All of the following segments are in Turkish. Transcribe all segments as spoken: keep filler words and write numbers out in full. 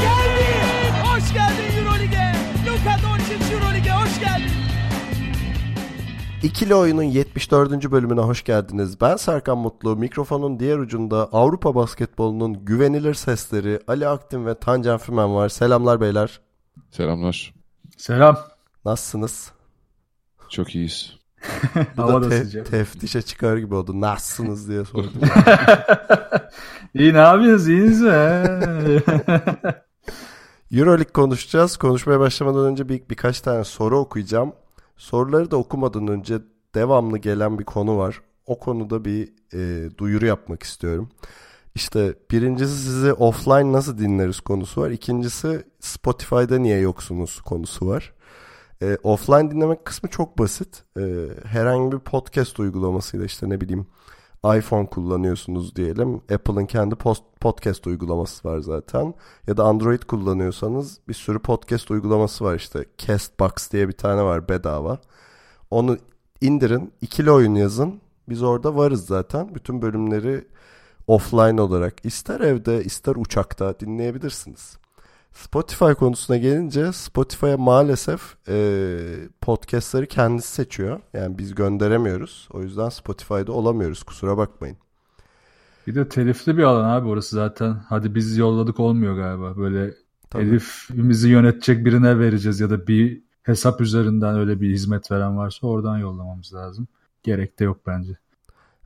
Geldi! Hoş geldin Euroleague'e! Luka Doncic Euroleague'e hoş geldin! İkili Oyun'un yetmiş dördüncü bölümüne hoş geldiniz. Ben Serkan Mutlu. Mikrofonun diğer ucunda Avrupa basketbolunun güvenilir sesleri Ali Aktin ve Tan Can Fümen var. Selamlar beyler. Selamlar. Selam. Nasılsınız? Çok iyiyiz. Bu da te- teftişe çıkar gibi oldu. Nasılsınız diye sordum. İyi, ne yapıyorsunuz? İyiniz mi? Euroleague konuşacağız. Konuşmaya başlamadan önce bir, birkaç tane soru okuyacağım. Soruları da okumadan önce devamlı gelen bir konu var. O konuda bir e, duyuru yapmak istiyorum. İşte birincisi sizi offline nasıl dinleriz konusu var. İkincisi Spotify'da niye yoksunuz konusu var. E, offline dinlemek kısmı çok basit. E, herhangi bir podcast uygulamasıyla işte ne bileyim iPhone kullanıyorsunuz diyelim. Apple'ın kendi post, podcast uygulaması var zaten. Ya da Android kullanıyorsanız bir sürü podcast uygulaması var işte. Castbox diye bir tane var bedava. Onu indirin, ikili oyun yazın. Biz orada varız zaten. Bütün bölümleri offline olarak ister evde ister uçakta dinleyebilirsiniz. Spotify konusuna gelince Spotify'a maalesef e, podcastları kendisi seçiyor. Yani biz gönderemiyoruz. O yüzden Spotify'da olamıyoruz. Kusura bakmayın. Bir de telifli bir alan abi orası zaten. Hadi biz yolladık olmuyor galiba. Böyle telifimizi yönetecek birine vereceğiz ya da bir hesap üzerinden öyle bir hizmet veren varsa oradan yollamamız lazım. Gerek de yok bence.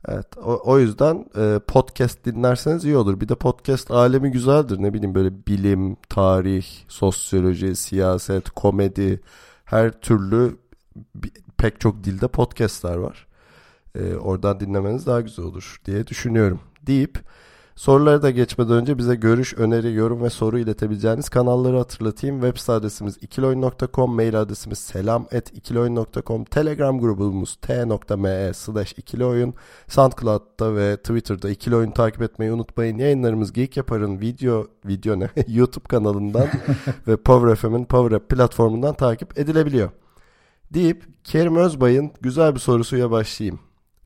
Evet, o, o yüzden e, podcast dinlerseniz iyi olur. Bir de podcast alemi güzeldir. Ne bileyim böyle bilim, tarih, sosyoloji, siyaset, komedi, her türlü pek çok dilde podcastlar var. E, oradan dinlemeniz daha güzel olur diye düşünüyorum deyip sorulara da geçmeden önce bize görüş, öneri, yorum ve soru iletebileceğiniz kanalları hatırlatayım. Web site adresimiz ikiloyun nokta com, mail adresimiz selam at ikiloyun nokta com, Telegram grubumuz t nokta m e slash ikiloyun, SoundCloud'da ve Twitter'da ikiloyun takip etmeyi unutmayın. Yayınlarımız Geek Yapar'ın video video ne YouTube kanalından ve Power F M'in Power App platformundan takip edilebiliyor. Deyip Kerim Özbay'ın güzel bir sorusuyla başlayayım.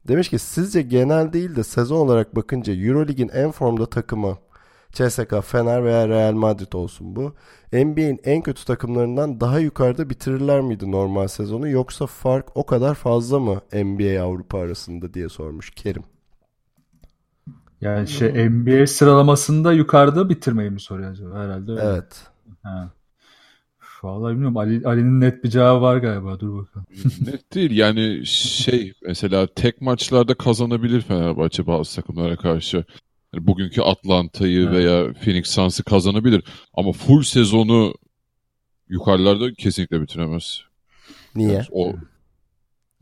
Demiş ki sizce genel değil de sezon olarak bakınca Euroleague'in en formda takımı C S K A, Fener veya Real Madrid olsun bu. N B A'in en kötü takımlarından daha yukarıda bitirirler miydi normal sezonu yoksa fark o kadar fazla mı N B A Avrupa arasında diye sormuş Kerim. Yani şey N B A sıralamasında yukarıda bitirmeyi mi soruyor acaba herhalde? Öyle. Evet. Ha. Vallahi bilmiyorum. Ali, Ali'nin net bir cevabı var galiba. Dur bakalım. Net değil. Yani şey mesela tek maçlarda kazanabilir Fenerbahçe bazı takımlara karşı. Yani bugünkü Atlanta'yı evet. veya Phoenix Suns'ı kazanabilir. Ama full sezonu yukarılarda kesinlikle bitiremez. Niye? Yani o,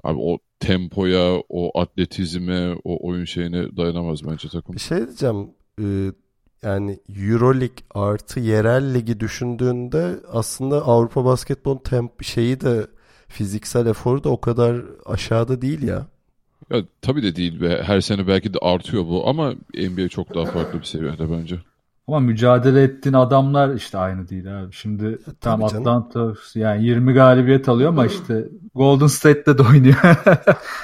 abi o tempoya, o atletizme, o oyun şeyine dayanamaz bence takım. Bir şey diyeceğim. Ee... Yani Euroleague artı yerel ligi düşündüğünde aslında Avrupa basketbol temp şeyi de fiziksel eforu da o kadar aşağıda değil ya. Ya tabii de değil be. Her sene belki de artıyor bu ama N B A çok daha farklı bir seviyede bence. Ama mücadele ettiğin adamlar işte aynı değil abi. Şimdi ya, tam Atlanta yani yirmi galibiyet alıyor ama işte Golden State'de de oynuyor.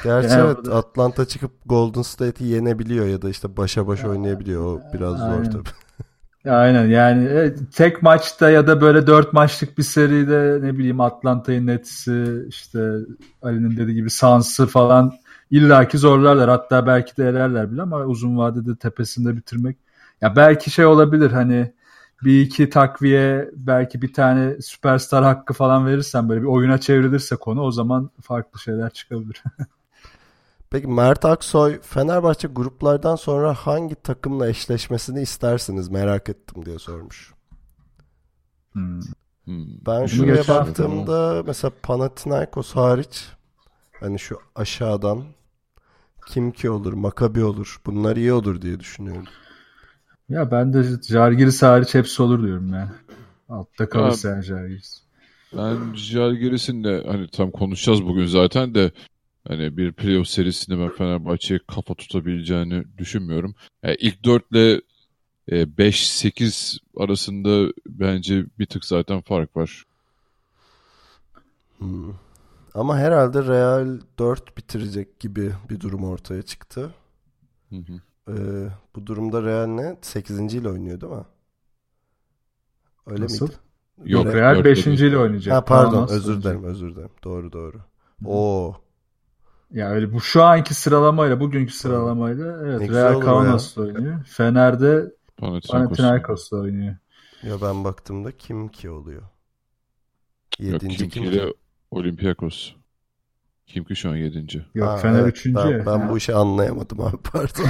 Gerçi yani evet burada... Atlanta çıkıp Golden State'i yenebiliyor ya da işte başa başa oynayabiliyor. O biraz aynen. Zor tabii. Aynen yani tek maçta ya da böyle dört maçlık bir seride ne bileyim Atlanta'yı Nets'i işte Ali'nin dediği gibi Suns'ı falan illaki zorlarlar. Hatta belki de elerler bile ama uzun vadede tepesinde bitirmek. Ya belki şey olabilir hani bir iki takviye belki bir tane süperstar hakkı falan verirsen böyle bir oyuna çevrilirse konu o zaman farklı şeyler çıkabilir. Peki Mert Aksoy Fenerbahçe gruplardan sonra hangi takımla eşleşmesini istersiniz merak ettim diye sormuş. Hmm. Ben şuraya baktığımda mesela Panathinaikos hariç hani şu aşağıdan kim ki olur Maccabi olur bunlar iyi olur diye düşünüyorum. Ya ben de Zalgiris hariç hepsi olur diyorum yani. Altta kalırsa yani Zalgiris. Ben Zalgiris'in de hani tam konuşacağız bugün zaten de Hani bir playoff serisinde ben Fenerbahçe'ye kafa tutabileceğini düşünmüyorum. Yani ilk dörtle beş sekiz arasında bence bir tık zaten fark var. Hmm. Ama herhalde Real dört bitirecek gibi bir durum ortaya çıktı. Hı hı. Ee, bu durumda Real ne? sekizinci ile oynuyor değil mi? Öyle Nasıl? miydi? Yok, Real, Real beşinci ile oynayacak. Ha, pardon, Anlarsın. özür dilerim özür dilerim. Doğru doğru. Hı. Oo. Ya öyle bu şu anki sıralamayla, bugünkü sıralamayla evet ne Real Kaunas'la oynuyor. Fener'de Panathinaikos'la oynuyor. Ya ben baktığımda kim ki oluyor? yedinci kim ki de Olympiakos. Kim ki şu an yedinci. Yok ha, Fener evet, üçüncü. Ben, ben bu işi anlayamadım abi, pardon.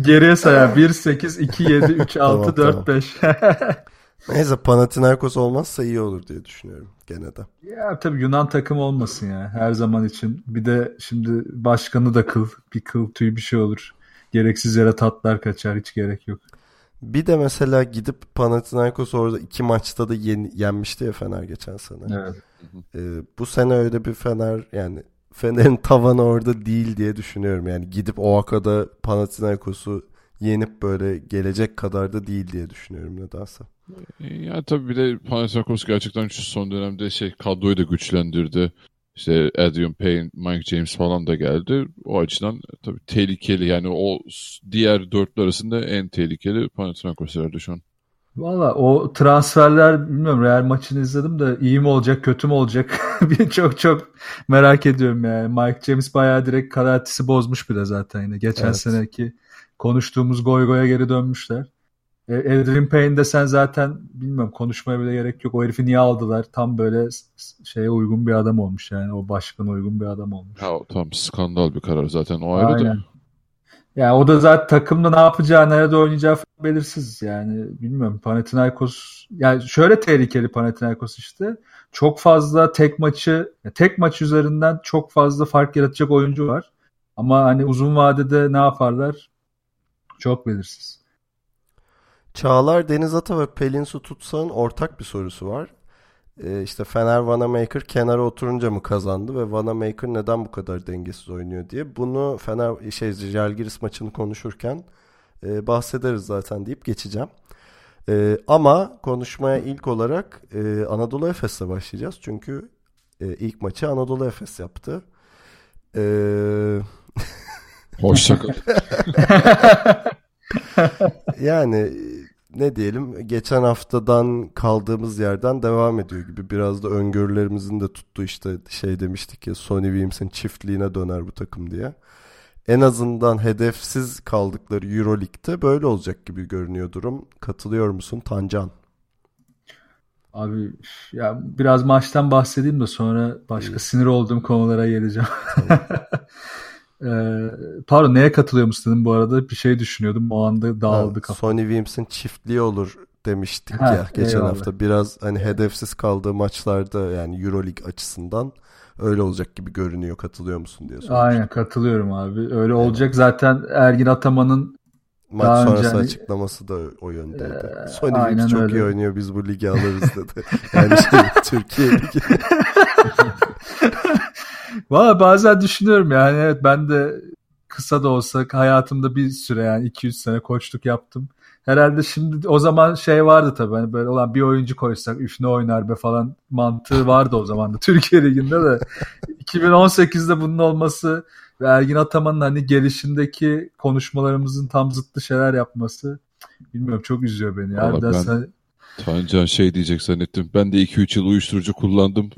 Geriye sayar bir, sekiz, iki, yedi, üç, altı, dört, beş. Neyse, Panathinaikos olmazsa iyi olur diye düşünüyorum gene de. Ya tabii Yunan takımı olmasın ya her zaman için. Bir de şimdi başkanı da kıl, bir kıl tüy bir şey olur. Gereksiz yere tatlar kaçar, hiç gerek yok. Bir de mesela gidip Panathinaikos orada iki maçta da yen, yenmişti ya Fener geçen sene. Evet. Ee, bu sene öyle bir Fener, yani Fener'in tavanı orada değil diye düşünüyorum. Yani gidip O A K'da Panathinaikos'u yenip böyle gelecek kadar da değil diye düşünüyorum nedense. Ya tabii bir de Panathinaikos gerçekten şu son dönemde şey kadroyu da güçlendirdi. İşte Adrian Payne, Mike James falan da geldi. O açıdan tabii tehlikeli. Yani o diğer dörtlü arasında en tehlikeli Panathinaikos herhalde şu an. Valla o transferler bilmiyorum, Real maçını izledim de iyi mi olacak kötü mü olacak çok çok merak ediyorum yani. Mike James bayağı direkt karatisi bozmuş bile zaten yine. Geçen evet. seneki konuştuğumuz goy goya geri dönmüşler. Edwin Payne de sen zaten bilmiyorum, konuşmaya bile gerek yok. O herifi niye aldılar? Tam böyle şeye uygun bir adam olmuş yani. O başkana uygun bir adam olmuş. Ya, tam skandal bir karar zaten. O ayrı Aynen. da. Ya o da zaten takımda ne yapacağı, nerede oynayacağı belirsiz yani. Bilmiyorum. Panathinaikos yani şöyle tehlikeli Panathinaikos işte. Çok fazla tek maçı, tek maç üzerinden çok fazla fark yaratacak oyuncu var. Ama hani uzun vadede ne yaparlar? Çok belirsiz. Çağlar Denizata ve Pelin Su Tutsan'ın ortak bir sorusu var. Ee, işte Fener Wanamaker kenara oturunca mı kazandı ve Wanamaker neden bu kadar dengesiz oynuyor diye. Bunu Fener şey Zalgiris maçını konuşurken e, bahsederiz zaten deyip geçeceğim. E, ama konuşmaya ilk olarak e, Anadolu Efes'le başlayacağız. Çünkü e, ilk maçı Anadolu Efes yaptı. Eee Hoşça kalın. Yani ne diyelim, geçen haftadan kaldığımız yerden devam ediyor gibi, biraz da öngörülerimizin de tuttu. İşte şey demiştik ya, Sonny Weems'in çiftliğine döner bu takım diye. En azından hedefsiz kaldıkları EuroLeague'de böyle olacak gibi görünüyor durum. Katılıyor musun Tan Can? Abi ya biraz maçtan bahsedeyim de sonra başka evet. sinir olduğum konulara geleceğim. Tamam. Ee, pardon, neye katılıyor musun dedim bu arada, bir şey düşünüyordum o anda, dağıldı kafam. Sonny Weems'in çiftliği olur demiştik ha, ya geçen eyvallah. hafta biraz hani hedefsiz kaldığı maçlarda yani EuroLeague açısından öyle olacak gibi görünüyor, katılıyor musun diye sormuştum. Aynen katılıyorum abi, öyle evet. olacak zaten. Ergin Ataman'ın maç sonrası önce... açıklaması da o yöndeydi. Ee, Sonny Weems çok öyle. iyi oynuyor, biz bu ligi alırız dedi. Yani şey, Türkiye ligi. Valla bazen düşünüyorum yani, evet ben de kısa da olsa hayatımda bir süre yani iki üç sene koçluk yaptım. Herhalde şimdi o zaman şey vardı tabii hani böyle olan bir oyuncu koysak üf ne oynar be falan mantığı vardı o zaman da Türkiye Ligi'nde de. iki bin on sekizde bunun olması ve Ergin Ataman'ın hani gelişindeki konuşmalarımızın tam zıttı şeyler yapması bilmiyorum çok üzüyor beni. Vallahi ben... sen... Tancan şey diyecek zannettim. Ben de iki üç yıl uyuşturucu kullandım.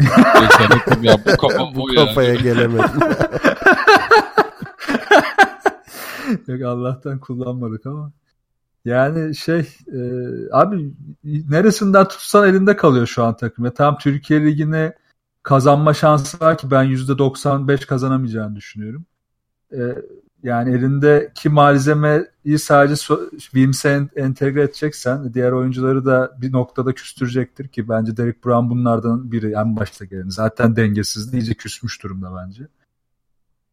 Zannettim ya bu kafam bu kafaya yani. Gelemedim. Yok Allah'tan kullanmadık ama. Yani şey e, abi neresinden tutsan elinde kalıyor şu an takım. Ya tam Türkiye Ligi'ni kazanma şansı var ki ben yüzde doksan beş kazanamayacağını düşünüyorum. E, Yani elindeki malzemeyi sadece Wilms'e entegre edeceksen diğer oyuncuları da bir noktada küstürecektir ki bence Derek Brown bunlardan biri, en başta gelen. Zaten dengesizliği iyice küsmüş durumda bence.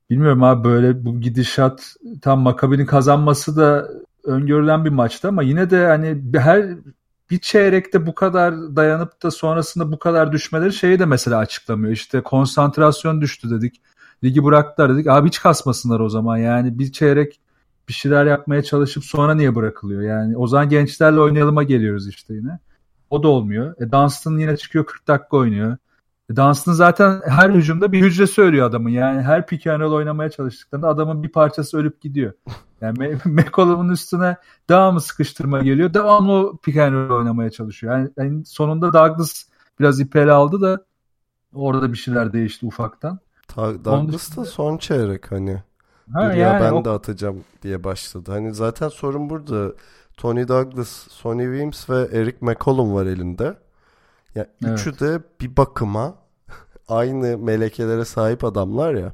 Bilmiyorum abi, böyle bu gidişat tam Maccabi'nin kazanması da öngörülen bir maçtı ama yine de hani her bir çeyrekte bu kadar dayanıp da sonrasında bu kadar düşmeleri şeyi de mesela açıklamıyor. İşte konsantrasyon düştü dedik. Ligi bıraktılar dedik. Abi hiç kasmasınlar o zaman. Yani bir çeyrek bir şeyler yapmaya çalışıp sonra niye bırakılıyor? Yani o zaman gençlerle oynayalıma geliyoruz işte yine. O da olmuyor. E, Danston yine çıkıyor kırk dakika oynuyor. E, Danston zaten her hücumda bir hücresi ölüyor adamın. Yani her pick and roll oynamaya çalıştıklarında adamın bir parçası ölüp gidiyor. Yani McCollum'un üstüne devamlı sıkıştırma geliyor. Devamlı pick and roll oynamaya çalışıyor. Yani, yani sonunda Douglas biraz ipeli aldı da orada bir şeyler değişti ufaktan. Ta- Douglas da son çeyrek hani. Ha, dur ya yani ben o... de atacağım diye başladı. Hani zaten sorun burada. Tony Douglas, Sonny Weems ve Errick McCollum var elinde. Ya evet. Üçü de bir bakıma aynı melekelere sahip adamlar ya.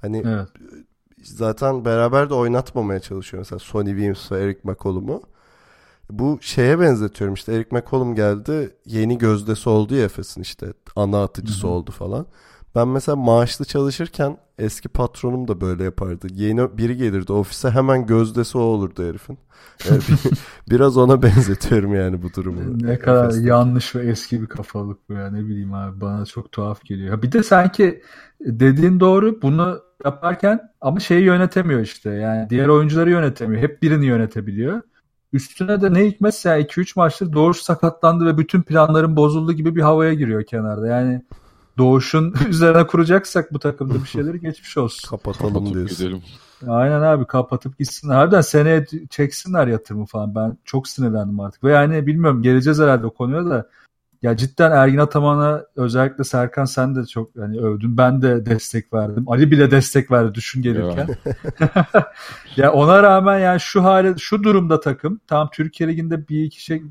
Hani evet. Zaten beraber de oynatmamaya çalışıyor mesela Sonny Weems ve Errick McCollum'u. Bu şeye benzetiyorum işte Errick McCollum geldi yeni gözdesi oldu ya Efes'in işte ana atıcısı Hı-hı. oldu falan. Ben mesela maaşlı çalışırken eski patronum da böyle yapardı. Yeni biri gelirdi ofise hemen gözdesi o olurdu herifin. Biraz ona benzetiyorum yani bu durumu. Ne kadar Efes'teki. Yanlış ve eski bir kafalık bu ya ne bileyim abi bana çok tuhaf geliyor. Bir de sanki dediğin doğru bunu yaparken ama şeyi yönetemiyor işte yani diğer oyuncuları yönetemiyor. Hep birini yönetebiliyor. Üstüne de ne hikmetse yani iki üç maçtır Doğuş sakatlandı ve bütün planların bozuldu gibi bir havaya giriyor kenarda yani. Doğuş'un üzerine kuracaksak bu takımda bir şeyleri geçmiş olsun. Kapatalım kapatıp diyorsun. Gidelim. Aynen abi kapatıp gitsinler. Harbiden seneye çeksinler yatırımı falan. Ben çok sinirlendim artık. Ve yani bilmiyorum geleceğiz herhalde o konuya da. Ya cidden Ergin Ataman'a özellikle Serkan sen de çok hani övdün. Ben de destek verdim. Ali bile destek verdi düşün gelirken. Ya ona rağmen yani şu hale şu durumda takım tam Türkiye Ligi'nde bir iki şey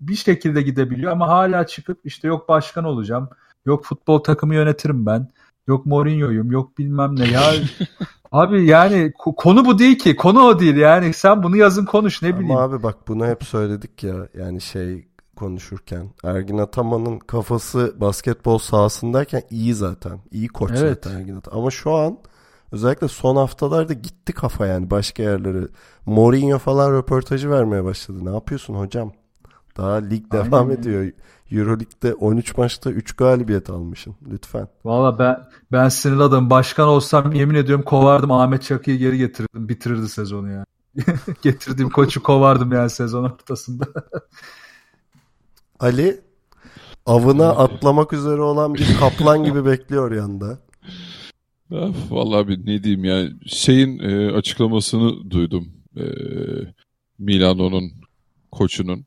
bir şekilde gidebiliyor ama hala çıkıp işte yok başkan olacağım. Yok futbol takımı yönetirim ben. Yok Mourinho'yum. Yok bilmem ne. Ya abi yani konu bu değil ki. Konu o değil yani. Sen bunu yazın konuş ne ama bileyim. Abi bak bunu hep söyledik ya. Yani şey konuşurken. Ergin Ataman'ın kafası basketbol sahasındayken iyi zaten. İyi koç evet. Zaten Ergin Ataman. Ama şu an özellikle son haftalarda gitti kafa yani başka yerlere. Mourinho falan röportajı vermeye başladı. Ne yapıyorsun hocam? Daha lig devam Aynen. ediyor. Euroleague'de on üç maçta üç galibiyet almışsın. Lütfen. Valla ben ben sinirli adamım. Başkan olsam yemin ediyorum kovardım. Ahmet Çakı'yı geri getirdim. Bitirirdi sezonu yani. Getirdiğim koçu kovardım yani sezon ortasında. Ali avına atlamak üzere olan bir kaplan gibi bekliyor yanında. Valla bir ne diyeyim ya. Şeyin e, açıklamasını duydum. E, Milano'nun koçunun.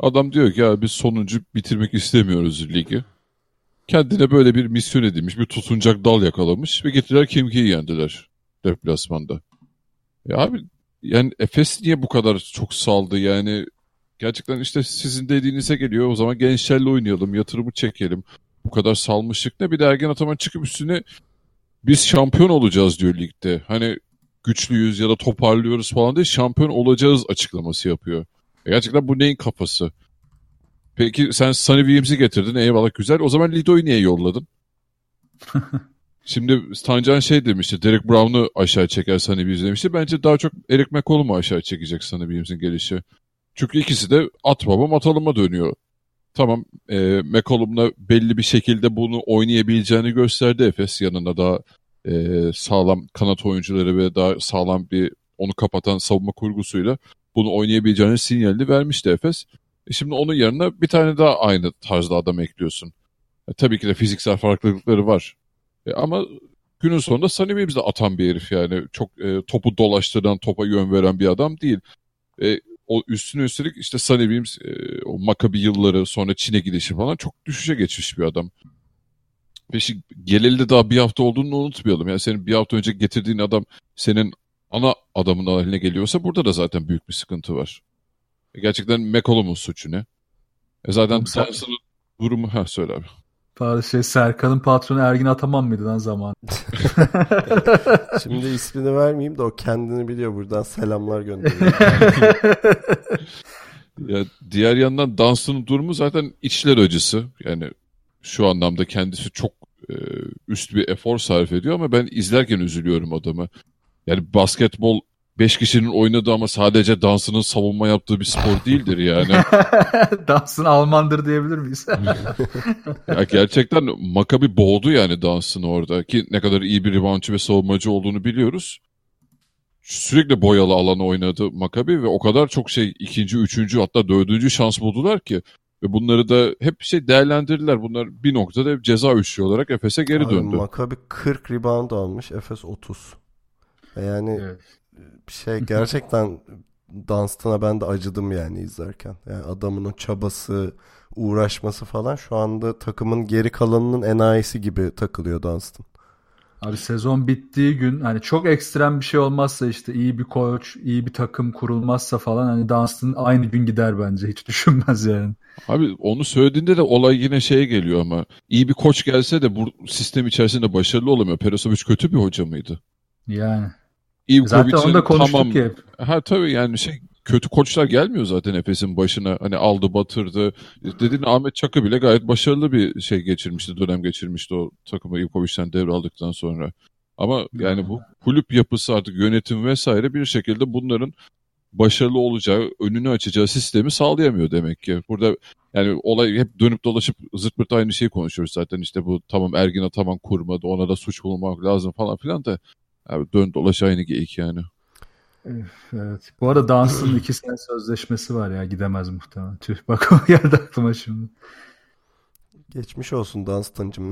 Adam diyor ki ya biz sonuncu bitirmek istemiyoruz ligi. Kendine böyle bir misyon edinmiş, bir tutunacak dal yakalamış ve getirdiler Kimki'yi yendiler deplasmanda. Ya abi yani Efes niye bu kadar çok saldı yani gerçekten işte sizin dediğinize geliyor o zaman gençlerle oynayalım, yatırımı çekelim. Bu kadar salmışlık ne bir de Ergin Ataman çıkıp üstüne biz şampiyon olacağız diyor ligde. Hani güçlüyüz ya da toparlıyoruz falan diye şampiyon olacağız açıklaması yapıyor. Gerçekten bu neyin kafası? Peki sen Sonny Weams'i getirdin. Eyvallah güzel. O zaman Lido'yu niye yolladın? Şimdi Tan Can şey demişti. Derek Brown'u aşağı çeker Sonny Weems demişti. Bence daha çok Errick McCollum'u aşağı çekecek Sonny Weams'in gelişi. Çünkü ikisi de at babam atalıma dönüyor. Tamam e, McCollum'la belli bir şekilde bunu oynayabileceğini gösterdi Efes. Yanına daha e, sağlam kanat oyuncuları ve daha sağlam bir onu kapatan savunma kurgusuyla. Bunu oynayabileceğini sinyalini vermişti Efes. E şimdi onun yerine bir tane daha aynı tarzda adam ekliyorsun. E tabii ki de fiziksel farklılıkları var. E ama günün sonunda Sonny Weems de atan bir herif yani. Çok e, topu dolaştıran, topa yön veren bir adam değil. E, o üstüne üstelik işte Sonny Weems e, o Maccabi yılları sonra Çin'e gidişi falan çok düşüşe geçmiş bir adam. Ve şimdi geleli de daha bir hafta olduğunu unutmayalım. Yani senin bir hafta önce getirdiğin adam senin ana adamın haline geliyorsa burada da zaten büyük bir sıkıntı var. Gerçekten McCollum'un suçu ne? E zaten Samsun'un durumu... Ha söyle abi. Şey, Serkan'ın patronu Ergin Ataman mıydı lan zaman? Şimdi ismini vermeyeyim de o kendini biliyor. Buradan selamlar gönderiyor. Ya, diğer yandan Danston'un durumu zaten içler acısı. Yani şu anlamda kendisi çok e, üst bir efor sarf ediyor ama ben izlerken üzülüyorum adamı. Yani basketbol beş kişinin oynadığı ama sadece Danston'un savunma yaptığı bir spor değildir yani. Danston Almandır diyebilir miyiz? Ya gerçekten Maccabi boğdu yani Danston'u orada, ki ne kadar iyi bir reboundçı ve savunmacı olduğunu biliyoruz. Sürekli boyalı alana oynadı Maccabi ve o kadar çok şey ikinci, üçüncü hatta dördüncü şans buldular ki ve bunları da hep şey değerlendirdiler. Bunlar bir noktada hep ceza üçlü olarak Efes'e geri abi döndü. Maccabi kırk rebound almış, Efes otuz. Yani evet. Şey gerçekten Danston'a ben de acıdım yani izlerken. Yani adamın o çabası, uğraşması falan, şu anda takımın geri kalanının enayisi gibi takılıyor Danston. Abi sezon bittiği gün hani çok ekstrem bir şey olmazsa, işte iyi bir koç, iyi bir takım kurulmazsa falan, hani Danston aynı gün gider bence, hiç düşünmez yani. Abi onu söylediğinde de olay yine şeye geliyor ama iyi bir koç gelse de bu sistem içerisinde başarılı olamıyor. Perasović kötü bir hoca mıydı? Yani. Zaten onu da konuştuk tamam, ki hep. Ha tabii yani şey, kötü koçlar gelmiyor zaten Efes'in başına. Hani aldı batırdı. Dediğin Ahmet Çakı bile gayet başarılı bir şey geçirmişti, dönem geçirmişti o takımı İlkoviç'ten devraldıktan sonra. Ama yani bu kulüp yapısı, artık yönetim vesaire bir şekilde bunların başarılı olacağı, önünü açacağı sistemi sağlayamıyor demek ki. Burada yani olay hep dönüp dolaşıp zırt pırt aynı şeyi konuşuyoruz zaten. İşte bu tamam Ergin Ataman kurmadı, ona da suç bulmak lazım falan filan da abi dön dolaş aynı geyik yani. Evet. Bu arada Danston'un iki sene sözleşmesi var ya, gidemez muhtemelen. Tüh bak o geldi aklıma şimdi. Geçmiş olsun Danston'cığım.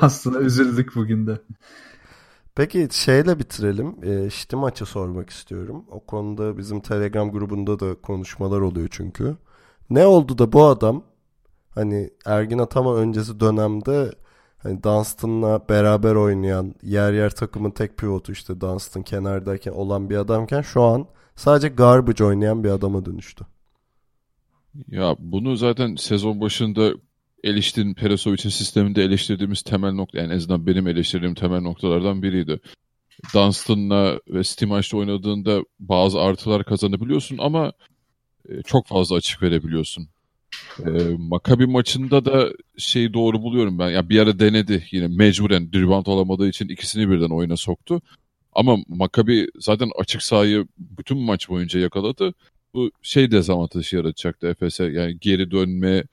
Danston'a üzüldük bugün de. Peki şeyle bitirelim. E, Stimaç'a sormak istiyorum. O konuda bizim Telegram grubunda da konuşmalar oluyor çünkü. Ne oldu da bu adam hani Ergin Ataman öncesi dönemde hani Danston'la beraber oynayan, yer yer takımın tek pivotu işte Danston kenardayken olan bir adamken şu an sadece garbage oynayan bir adama dönüştü. Ya bunu zaten sezon başında eleştirin, Perasovic'in sisteminde eleştirdiğimiz temel nokta, yani en azından benim eleştirdiğim temel noktalardan biriydi. Danston'la ve Stimaç'la oynadığında bazı artılar kazanabiliyorsun ama çok fazla açık verebiliyorsun. Ee, Maccabi maçında da şeyi doğru buluyorum ben. Ya bir ara denedi yine mecburen, rebound alamadığı için ikisini birden oyuna soktu. Ama Maccabi zaten açık sahayı bütün maç boyunca yakaladı. Bu şey dezavantajı yaratacaktı Efes'e. Yani geri dönme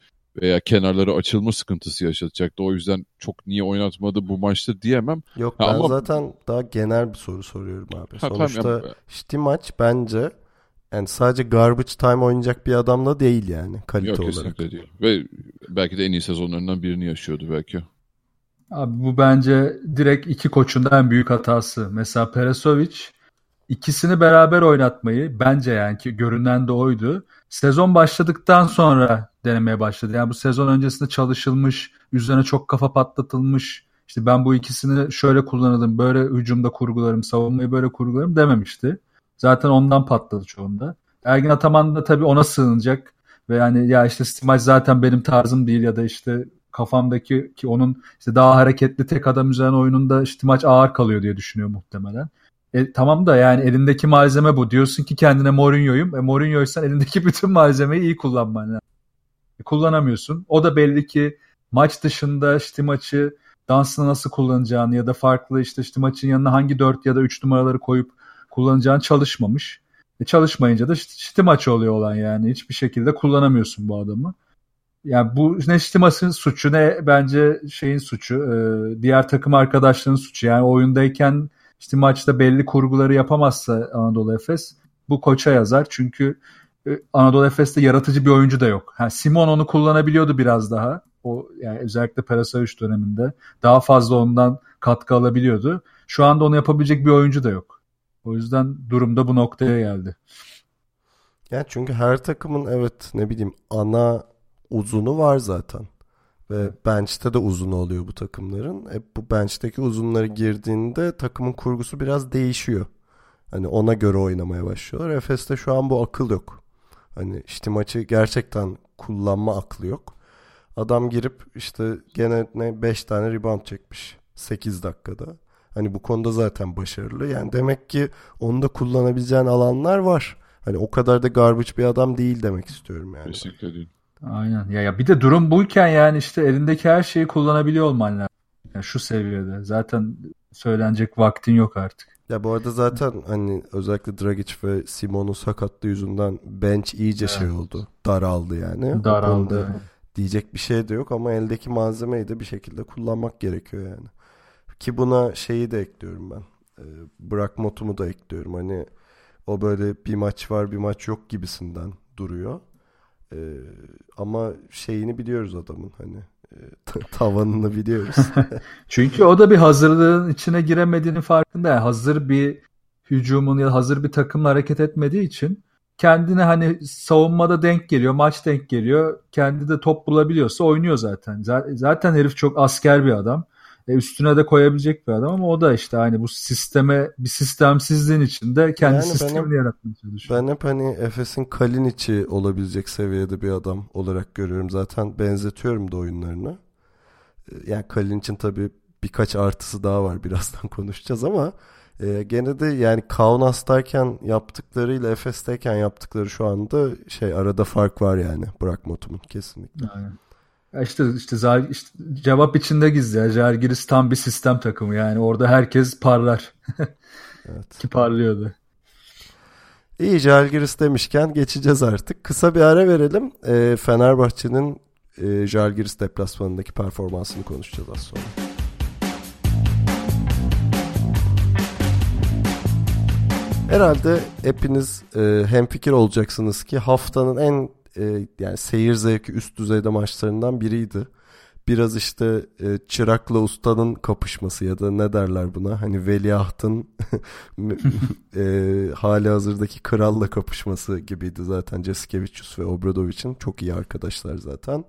veya kenarları açılma sıkıntısı yaşatacaktı. O yüzden çok niye oynatmadı bu maçta diyemem. Yok ha, ben ama... zaten daha genel bir soru soruyorum abi. Ha, sonuçta tamam, yani... işte maç bence... Yani sadece garbage time oynayacak bir adamla değil yani kalite yok, olarak. Yok kesinlikle değil. Ve belki de en iyi sezonlarından birini yaşıyordu belki. Abi bu bence direkt iki koçun da en büyük hatası. Mesela Perasović ikisini beraber oynatmayı, bence yani ki görünen de oydu, sezon başladıktan sonra denemeye başladı. Yani bu sezon öncesinde çalışılmış, üzerine çok kafa patlatılmış, işte ben bu ikisini şöyle kullanırım, böyle hücumda kurgularım, savunmayı böyle kurgularım dememişti. Zaten ondan patladı çoğunda. Ergin Ataman da tabii ona sığınacak. Ve yani ya işte Stimaç zaten benim tarzım değil, ya da işte kafamdaki ki onun işte daha hareketli tek adam üzerine oyununda Stimaç ağır kalıyor diye düşünüyor muhtemelen. E, tamam da yani elindeki malzeme bu. Diyorsun ki kendine Mourinho'yum. E Mourinho'ysan elindeki bütün malzemeyi iyi kullanman lazım. E, kullanamıyorsun. O da belli ki maç dışında Stimaç'ı dansını nasıl kullanacağını ya da farklı işte Stimaç'ın yanına hangi dört ya da üç numaraları koyup kullanacağını çalışmamış. E çalışmayınca da Stimaç oluyor olan yani. Hiçbir şekilde kullanamıyorsun bu adamı. Yani bu ne Stimaç'ın suçu, ne bence şeyin suçu, diğer takım arkadaşlarının suçu. Yani oyundayken Stimaç'ta belli kurguları yapamazsa Anadolu Efes bu koça yazar. Çünkü Anadolu Efes'te yaratıcı bir oyuncu da yok. Yani Simon onu kullanabiliyordu biraz daha. O yani özellikle Perasović döneminde daha fazla ondan katkı alabiliyordu. Şu anda onu yapabilecek bir oyuncu da yok. O yüzden durumda bu noktaya geldi. Ya çünkü her takımın evet ne bileyim ana uzunu var zaten. Ve bench'te de uzun oluyor bu takımların. E bu bench'teki uzunları girdiğinde takımın kurgusu biraz değişiyor. Hani ona göre oynamaya başlıyorlar. Efes'te şu an bu akıl yok. Hani işte maçı gerçekten kullanma aklı yok. Adam girip işte gene ne beş tane rebound çekmiş sekiz dakikada. Hani bu konuda zaten başarılı. Yani demek ki onu da kullanabileceğin alanlar var. Hani o kadar da garbage bir adam değil demek istiyorum yani. Kesinlikle değil. Aynen. Ya, ya bir de durum buyken yani işte elindeki her şeyi kullanabiliyor olman lazım. yani şu seviyede. Zaten söylenecek vaktin yok artık. Ya bu arada zaten hani özellikle Dragic ve Simon'un sakatlığı yüzünden bench iyice evet. şey oldu. Daraldı yani. Daraldı. Yani. Diyecek bir şey de yok ama eldeki malzemeyi de bir şekilde kullanmak gerekiyor yani. Ki buna şeyi de ekliyorum ben. Burak Motum'u da ekliyorum. Hani o böyle bir maç var bir maç yok gibisinden duruyor. Ee, ama şeyini biliyoruz adamın hani t- tavanını biliyoruz. Çünkü o da bir hazırlığın içine giremediğinin farkında. Yani hazır bir hücumun ya hazır bir takımla hareket etmediği için kendine hani savunmada denk geliyor, maç denk geliyor. Kendi de top bulabiliyorsa oynuyor zaten. Z- zaten herif çok asker bir adam. E üstüne de koyabilecek bir adam ama o da işte hani bu sisteme bir sistemsizliğin içinde kendi yani sistemini yaratmaya çalışıyor. Ben hep hani Efes'in Kalinic'i olabilecek seviyede bir adam olarak görüyorum. Zaten benzetiyorum da oyunlarını. Yani Kalinic'in tabii birkaç artısı daha var. Birazdan konuşacağız ama e, gene de yani Kaunas'tayken yaptıklarıyla Efes'teyken yaptıkları şu anda şey arada fark var yani Burak Motum'un kesinlikle. Aynen. İşte, işte, işte cevap içinde gizli. Zalgiris tam bir sistem takımı yani. Orada herkes parlar. Evet. Ki parlıyordu. İyi Zalgiris demişken geçeceğiz artık. Kısa bir ara verelim. E, Fenerbahçe'nin e, Zalgiris deplasmanındaki performansını konuşacağız az sonra. Herhalde hepiniz e, hemfikir olacaksınız ki haftanın en yani seyir zevki üst düzeyde maçlarından biriydi. Biraz işte çırakla ustanın kapışması ya da ne derler buna? Hani veliahtın e, hali hazırdaki kralla kapışması gibiydi zaten. Jasikevičius ve Obradovic'in çok iyi arkadaşlar zaten.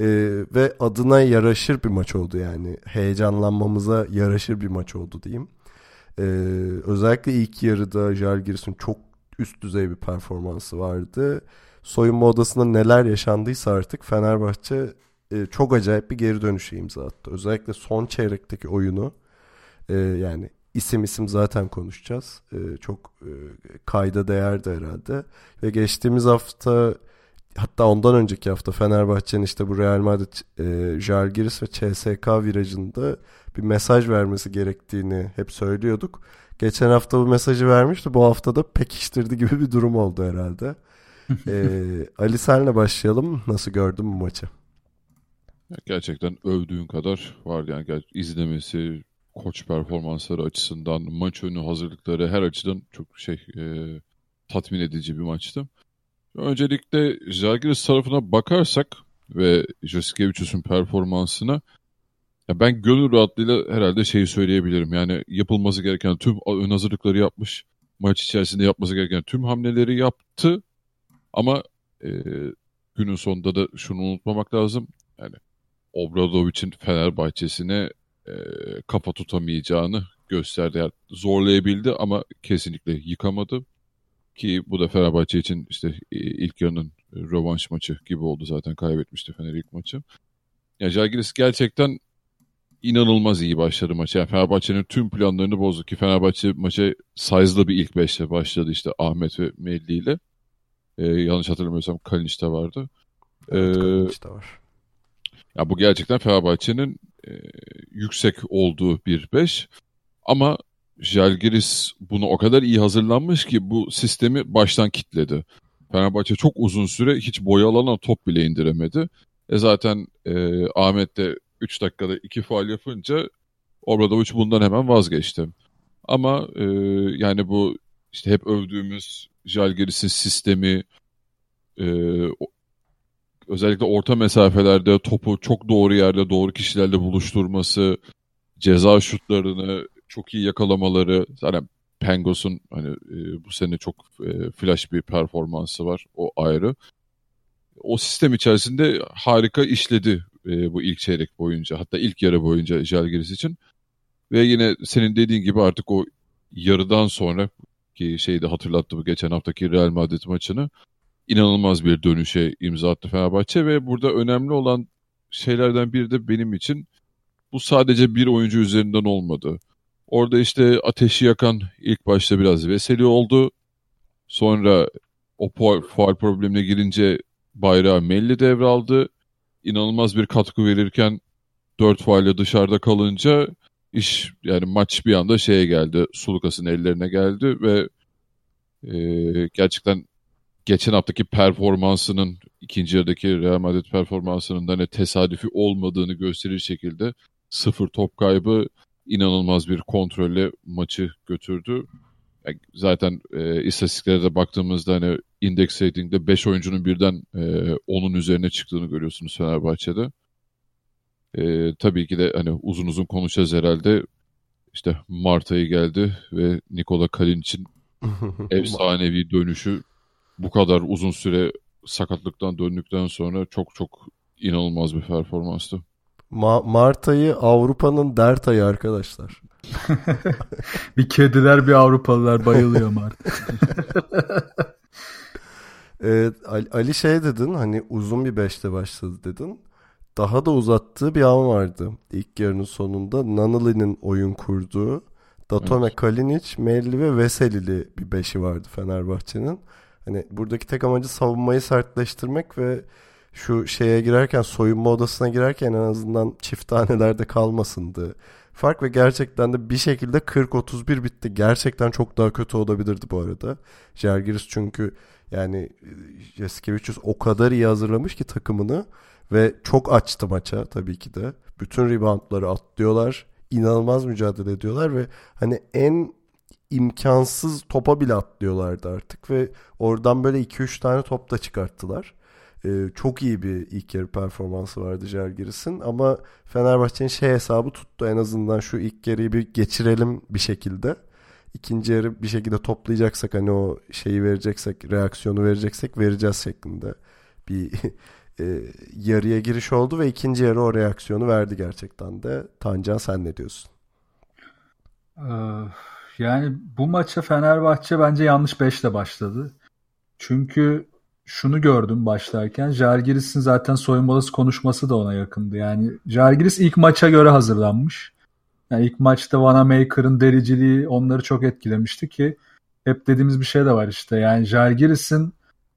E, ve adına yaraşır bir maç oldu yani. Heyecanlanmamıza yaraşır bir maç oldu diyeyim. E, özellikle ilk yarıda Zalgiris'in çok üst düzey bir performansı vardı. Soyunma odasında neler yaşandıysa artık Fenerbahçe e, çok acayip bir geri dönüşe imza attı. Özellikle son çeyrekteki oyunu e, yani isim isim zaten konuşacağız. E, çok e, kayda değerdi herhalde. Ve geçtiğimiz hafta hatta ondan önceki hafta Fenerbahçe'nin işte bu Real Madrid, e, Zalgiris ve C S K A virajında bir mesaj vermesi gerektiğini hep söylüyorduk. Geçen hafta bu mesajı vermişti. Bu hafta da pekiştirdi gibi bir durum oldu herhalde. ee, Ali senle başlayalım. Nasıl gördün bu maçı? Gerçekten övdüğün kadar var yani izlemesi, koç performansları açısından, maç önü hazırlıkları her açıdan çok şey e, tatmin edici bir maçtı. Öncelikle Zalgiris tarafına bakarsak ve Jasikevičius'un performansına ya ben gönül rahatlığıyla herhalde şeyi söyleyebilirim. Yani yapılması gereken tüm ön hazırlıkları yapmış, maç içerisinde yapması gereken tüm hamleleri yaptı. Ama e, günün sonunda da şunu unutmamak lazım. Yani Obradovic'in Fenerbahçe'sine e, kafa tutamayacağını gösterdi. Yani zorlayabildi ama kesinlikle yıkamadı. Ki bu da Fenerbahçe için işte e, ilk yarının rövanş maçı gibi oldu zaten. Kaybetmişti Fener ilk maçı. Yani Zalgiris gerçekten inanılmaz iyi başladı maça. Yani Fenerbahçe'nin tüm planlarını bozdu ki Fenerbahçe maça size'lı bir ilk beşle başladı işte Ahmet ve Melli ile. Ee, yanlış hatırlamıyorsam Kalinic de vardı. Evet, ee, Kalinic de var. Ya bu gerçekten Fenerbahçe'nin e, yüksek olduğu bir beş. Ama Zalgiris buna o kadar iyi hazırlanmış ki bu sistemi baştan kitledi. Fenerbahçe çok uzun süre hiç boya alana top bile indiremedi. E zaten e, Ahmet de üç dakikada iki faul yapınca Obradovic bundan hemen vazgeçti. Ama e, yani bu işte hep övdüğümüz Zalgiris'in sistemi e, özellikle orta mesafelerde topu çok doğru yerde doğru kişilerle buluşturması, ceza şutlarını çok iyi yakalamaları, zaten Pengos'un hani e, bu sene çok e, flash bir performansı var, o ayrı. O sistem içerisinde harika işledi e, bu ilk çeyrek boyunca, hatta ilk yarı boyunca Zalgiris için. Ve yine senin dediğin gibi artık o yarıdan sonra ki şeyi de hatırlattı bu geçen haftaki Real Madrid maçını. İnanılmaz bir dönüşe imza attı Fenerbahçe ve burada önemli olan şeylerden biri de benim için bu sadece bir oyuncu üzerinden olmadı. Orada işte ateşi yakan ilk başta biraz Veselý oldu. Sonra o faul problemine girince bayrağı Melli devraldı. İnanılmaz bir katkı verirken dört faulle dışarıda kalınca iş, yani maç bir anda şeye geldi. Sulukas'ın ellerine geldi ve e, gerçekten geçen haftaki performansının, ikinci yarıdaki Real Madrid performansının da hani tesadüfi olmadığını gösterir şekilde sıfır top kaybı, inanılmaz bir kontrolle maçı götürdü. Yani zaten e, istatistiklere de baktığımızda hani index rating'de beş oyuncunun birden e, onun üzerine çıktığını görüyorsunuz Fenerbahçe'de. E, tabii ki de hani uzun uzun konuşacağız herhalde. İşte Mart ayı geldi ve Nikola Kalinic'in efsanevi dönüşü, bu kadar uzun süre sakatlıktan döndükten sonra çok çok inanılmaz bir performanstı. Ma- Mart ayı Avrupa'nın dert ayı arkadaşlar. Bir kediler bir Avrupalılar bayılıyor Mart. Evet, Ali şey dedin, hani uzun bir beşte başladı dedin. Daha da uzattığı bir an vardı. İlk yarının sonunda Nanoli'nin oyun kurduğu, Datome, evet. Kalinic, Melli ve Veselý'li bir beşi vardı Fenerbahçe'nin. Hani buradaki tek amacı savunmayı sertleştirmek ve şu şeye girerken, soyunma odasına girerken en azından çift tanelerde kalmasındı fark ve gerçekten de bir şekilde kırk otuz bir bitti. Gerçekten çok daha kötü olabilirdi bu arada. Zalgiris çünkü yani Jasikevičius o kadar iyi hazırlamış ki takımını ve çok açtı maça tabii ki de. Bütün reboundları atlıyorlar. İnanılmaz mücadele ediyorlar ve hani en imkansız topa bile atlıyorlardı artık ve oradan böyle iki üç tane top da çıkarttılar. Ee, çok iyi bir ilk yarı performansı vardı Zalgiris'in ama Fenerbahçe'nin şey hesabı tuttu, en azından şu ilk yarıyı bir geçirelim bir şekilde. İkinci yarı bir şekilde toplayacaksak, hani o şeyi vereceksek, reaksiyonu vereceksek vereceğiz şeklinde bir e, yarıya giriş oldu ve ikinci yarı o reaksiyonu verdi gerçekten de. Tancan, sen ne diyorsun? Yani bu maça Fenerbahçe bence yanlış beşle başladı. Çünkü şunu gördüm başlarken, Zalgiris'in zaten soyunma odası konuşması da ona yakındı. Yani Zalgiris ilk maça göre hazırlanmış. Yani ilk maçta Wanamaker'ın deliciliği onları çok etkilemişti ki hep dediğimiz bir şey de var işte. Yani Zalgiris'in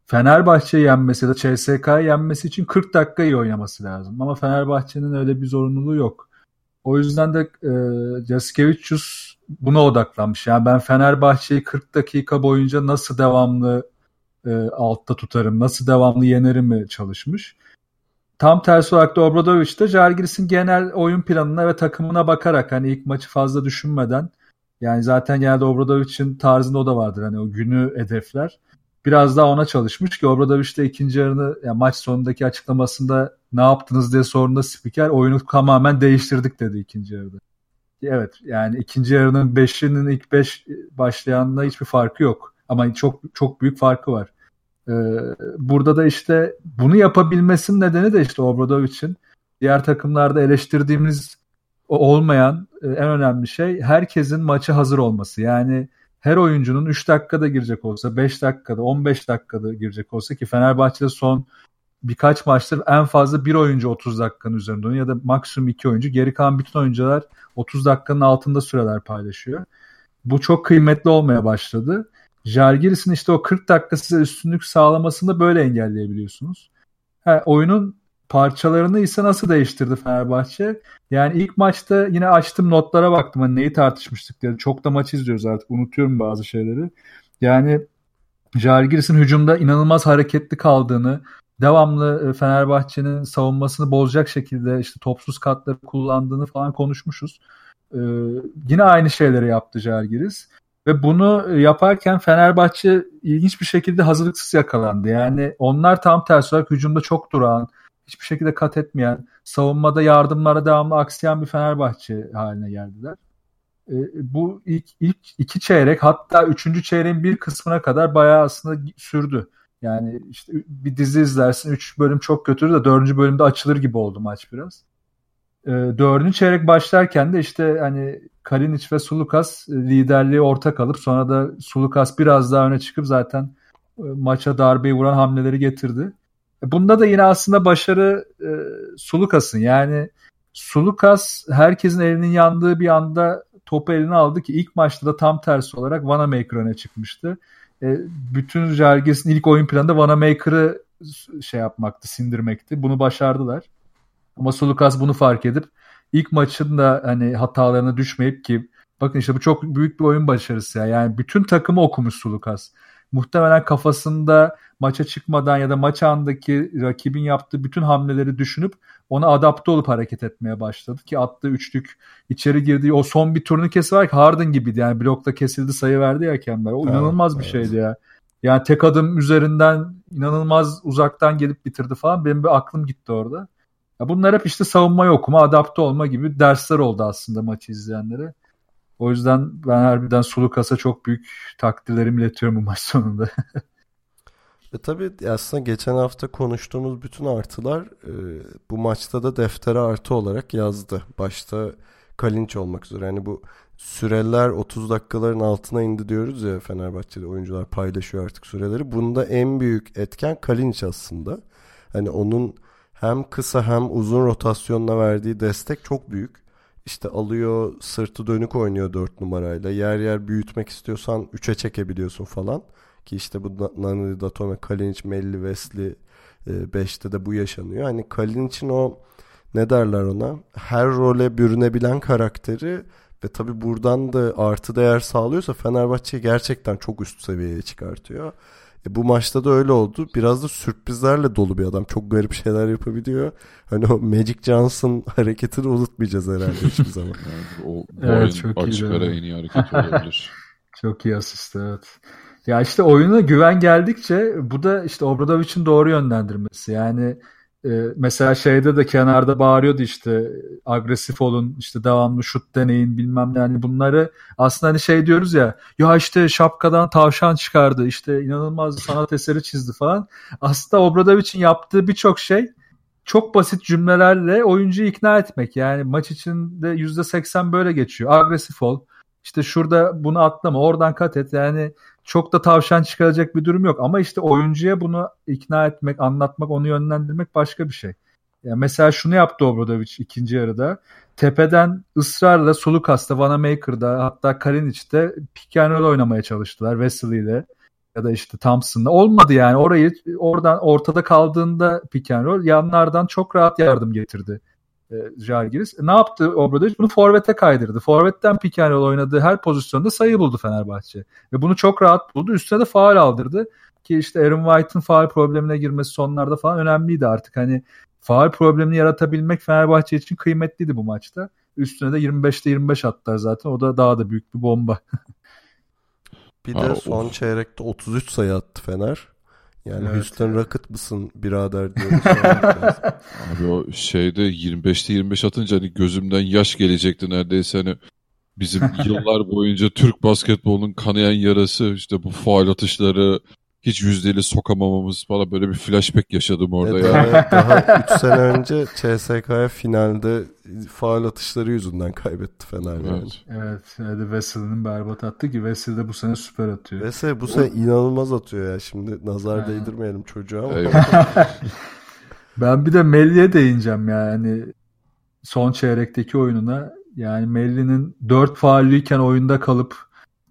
Fenerbahçe'yi yenmesi ya da C S K A'yı yenmesi için kırk dakika iyi oynaması lazım. Ama Fenerbahçe'nin öyle bir zorunluluğu yok. O yüzden de e, Jasikevičius buna odaklanmış. Yani ben Fenerbahçe'yi kırk dakika boyunca nasıl devamlı E, altta tutarım, nasıl devamlı yenerim mi çalışmış. Tam tersi olarak da Obradovic de Zalgiris'in genel oyun planına ve takımına bakarak, hani ilk maçı fazla düşünmeden, yani zaten genelde Obradovic'in tarzında o da vardır, hani o günü hedefler. Biraz daha ona çalışmış ki Obradovic de ikinci yarını, yani maç sonundaki açıklamasında ne yaptınız diye sorduğunda spiker, oyunu tamamen değiştirdik dedi ikinci yarıda. Evet, yani ikinci yarının beşinin ilk beş başlayanla hiçbir farkı yok. Ama çok çok büyük farkı var. Ee, burada da işte bunu yapabilmesinin nedeni de işte Obradovic'in, diğer takımlarda eleştirdiğimiz olmayan en önemli şey herkesin maça hazır olması. Yani her oyuncunun üç dakikada girecek olsa, beş dakikada, on beş dakikada girecek olsa, ki Fenerbahçe'de son birkaç maçtır en fazla bir oyuncu otuz dakikanın üzerinde oynuyor ya da maksimum iki oyuncu. Geri kalan bütün oyuncular otuz dakikanın altında süreler paylaşıyor. Bu çok kıymetli olmaya başladı. Zalgiris'in işte o kırk dakika size üstünlük sağlamasını böyle engelleyebiliyorsunuz. Ha, oyunun parçalarını ise nasıl değiştirdi Fenerbahçe? Yani ilk maçta yine açtım, notlara baktım, hani neyi tartışmıştık diye. Çok da maç izliyoruz artık, unutuyorum bazı şeyleri. Yani Zalgiris'in hücumda inanılmaz hareketli kaldığını, devamlı Fenerbahçe'nin savunmasını bozacak şekilde işte topsuz katları kullandığını falan konuşmuşuz. Ee, yine aynı şeyleri yaptı Zalgiris. Ve bunu yaparken Fenerbahçe ilginç bir şekilde hazırlıksız yakalandı. Yani onlar tam tersi olarak hücumda çok durağan, hiçbir şekilde kat etmeyen, savunmada yardımlara devamlı aksayan bir Fenerbahçe haline geldiler. E, bu ilk, ilk iki çeyrek, hatta üçüncü çeyreğin bir kısmına kadar bayağı aslında sürdü. Yani işte bir dizi izlersin, üç bölüm çok kötüdür de dördüncü bölümde açılır gibi oldu maç biraz. E, dördüncü çeyrek başlarken de işte hani Kalinic ve Sulukas liderliği ortak alıp, sonra da Sulukas biraz daha öne çıkıp zaten maça darbeyi vuran hamleleri getirdi. Bunda da yine aslında başarı e, Sulukas'ın. Yani Sulukas herkesin elinin yandığı bir anda topu eline aldı ki ilk maçta da tam tersi olarak Wanamaker öne çıkmıştı. E, bütün Zalgiris'in ilk oyun planında Wanamaker'ı şey yapmaktı, sindirmekti. Bunu başardılar. Ama Sulukas bunu fark edip ilk maçında hani hatalarına düşmeyip ki bakın işte bu çok büyük bir oyun başarısı ya. Yani bütün takımı okumuş Sulukas. Muhtemelen kafasında maça çıkmadan ya da maç andaki rakibin yaptığı bütün hamleleri düşünüp ona adapte olup hareket etmeye başladı ki attığı üçlük, içeri girdiği o son bir turnikesi var ki Harden gibiydi. Yani blokta kesildi, sayı verdi ya hakemler. O evet, inanılmaz bir evet. şeydi ya. Yani tek adım üzerinden inanılmaz uzaktan gelip bitirdi falan. Benim bir aklım gitti orada. Ya bunlar hep işte savunmayı okuma, adapte olma gibi dersler oldu aslında maçı izleyenlere. O yüzden ben harbiden Sulukas'a çok büyük takdirlerimi iletiyorum bu maç sonunda. E tabii aslında geçen hafta konuştuğumuz bütün artılar e, bu maçta da deftere artı olarak yazdı. Başta Kalinic olmak üzere. Yani bu süreler otuz dakikaların altına indi diyoruz ya, Fenerbahçe'de oyuncular paylaşıyor artık süreleri. Bunda en büyük etken Kalinic aslında. Hani onun hem kısa hem uzun rotasyonla verdiği destek çok büyük. İşte alıyor, sırtı dönük oynuyor dört numarayla. Yer yer büyütmek istiyorsan üçe çekebiliyorsun falan. Ki işte bu Nani, Datome, Kalinic, Melli, Veselý beşte de bu yaşanıyor. Hani Kalinic'in o ne derler ona, her role bürünebilen karakteri ve tabii buradan da artı değer sağlıyorsa Fenerbahçe'yi gerçekten çok üst seviyeye çıkartıyor. E bu maçta da öyle oldu. Biraz da sürprizlerle dolu bir adam. Çok garip şeyler yapabiliyor. Hani o Magic Johnson hareketini unutmayacağız herhalde hiçbir zaman. Yani o evet, çok iyi. Açık ara en iyi hareket olabilir. Çok iyi asist, evet. Ya işte oyuna güven geldikçe bu da işte Obradovic'in doğru yönlendirmesi. Yani e, mesela şeyde de kenarda bağırıyordu işte agresif olun, işte devamlı şut deneyin bilmem ne. Yani bunları aslında hani şey diyoruz ya, ya işte şapkadan tavşan çıkardı, işte inanılmaz sanat eseri çizdi falan. Aslında Obradovic'in yaptığı birçok şey çok basit cümlelerle oyuncuyu ikna etmek. Yani maç içinde yüzde seksen böyle geçiyor. Agresif ol. İşte şurada bunu atlama, oradan kat et. Yani çok da tavşan çıkaracak bir durum yok. Ama işte oyuncuya bunu ikna etmek, anlatmak, onu yönlendirmek başka bir şey. Yani mesela şunu yaptı Obradovic ikinci yarıda. Tepeden ısrarla Sulukas'ta, Wanamaker'da, hatta Kalinic'te pick and roll oynamaya çalıştılar. Veselý'yle ya da işte Thompson'la. Olmadı yani. Orayı oradan ortada kaldığında pick and roll yanlardan çok rahat yardım getirdi. Zalgiris. Ne yaptı Obradovic? Bunu forvete kaydırdı. Forvetten pick and roll oynadığı her pozisyonda sayı buldu Fenerbahçe. Ve bunu çok rahat buldu. Üstüne de faul aldırdı. Ki işte Aaron White'ın faul problemine girmesi sonlarda falan önemliydi artık. Hani faul problemini yaratabilmek Fenerbahçe için kıymetliydi bu maçta. Üstüne de yirmi beşte yirmi beş attılar zaten. O da daha da büyük bir bomba. Bir de son çeyrekte otuz üç sayı attı Fener. Yani evet. Houston Rocket mısın birader diyoruz. Abi o şeyde yirmi beşte yirmi beş atınca hani gözümden yaş gelecekti neredeyse. Hani bizim yıllar boyunca Türk basketbolunun kanayan yarası, işte bu faul atışları, hiç yüzdeli sokamamamız falan, böyle bir flashback yaşadım orada evet, ya. Evet, daha üç sene önce C S K A finalde faul atışları yüzünden kaybetti Fener. Evet. Yani. Evet, yani Veselý'nin berbat attı ki Veselý de bu sene süper atıyor. Veselý bu sene o... inanılmaz atıyor ya. Şimdi nazar değdirmeyelim çocuğa ama. Ben bir de Melli'ye değineceğim yani. Son çeyrekteki oyununa. Yani Melli'nin dört faullüyken oyunda kalıp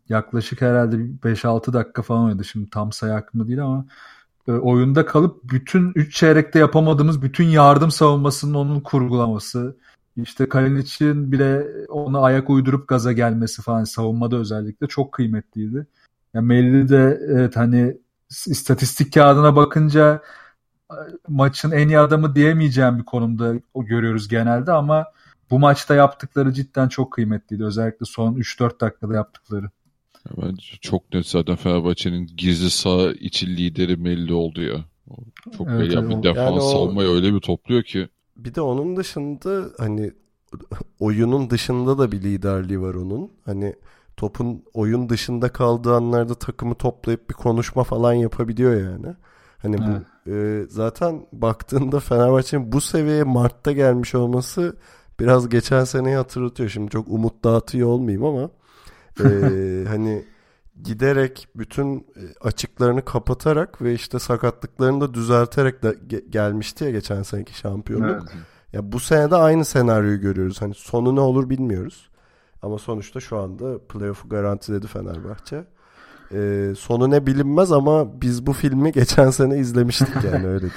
yaklaşık herhalde beş altı dakika falan oynadı. Şimdi tam sayı aklımda değil ama e, oyunda kalıp bütün üç çeyrekte yapamadığımız bütün yardım savunmasının onun kurgulaması. İşte Kalinic'in bile ona ayak uydurup gaza gelmesi falan savunmada özellikle çok kıymetliydi. Yani Melli de evet, hani istatistik kağıdına bakınca maçın en iyi adamı diyemeyeceğim bir konumda görüyoruz genelde ama bu maçta yaptıkları cidden çok kıymetliydi. Özellikle son üç dört dakikada yaptıkları. Bence çok net zaten Fenerbahçe'nin gizli sağ içi lideri Melli oldu ya. Çok evet, belli yani bir defans yani o... almayı öyle bir topluyor ki. Bir de onun dışında hani oyunun dışında da bir liderliği var onun. Hani topun oyun dışında kaldığı anlarda takımı toplayıp bir konuşma falan yapabiliyor yani. Hani evet. Bu e, zaten baktığında Fenerbahçe'nin bu seviyeye Mart'ta gelmiş olması biraz geçen seneyi hatırlatıyor. Şimdi çok umut dağıtıyor olmayayım ama ee, hani giderek bütün açıklarını kapatarak ve işte sakatlıklarını da düzelterek de gelmişti ya geçen seneki şampiyonluk. Evet. Ya bu sene de aynı senaryoyu görüyoruz. Hani sonu ne olur bilmiyoruz. Ama sonuçta şu anda playoff'u garantiledi Fenerbahçe. Ee, sonu ne bilinmez ama biz bu filmi geçen sene izlemiştik yani öyle değil.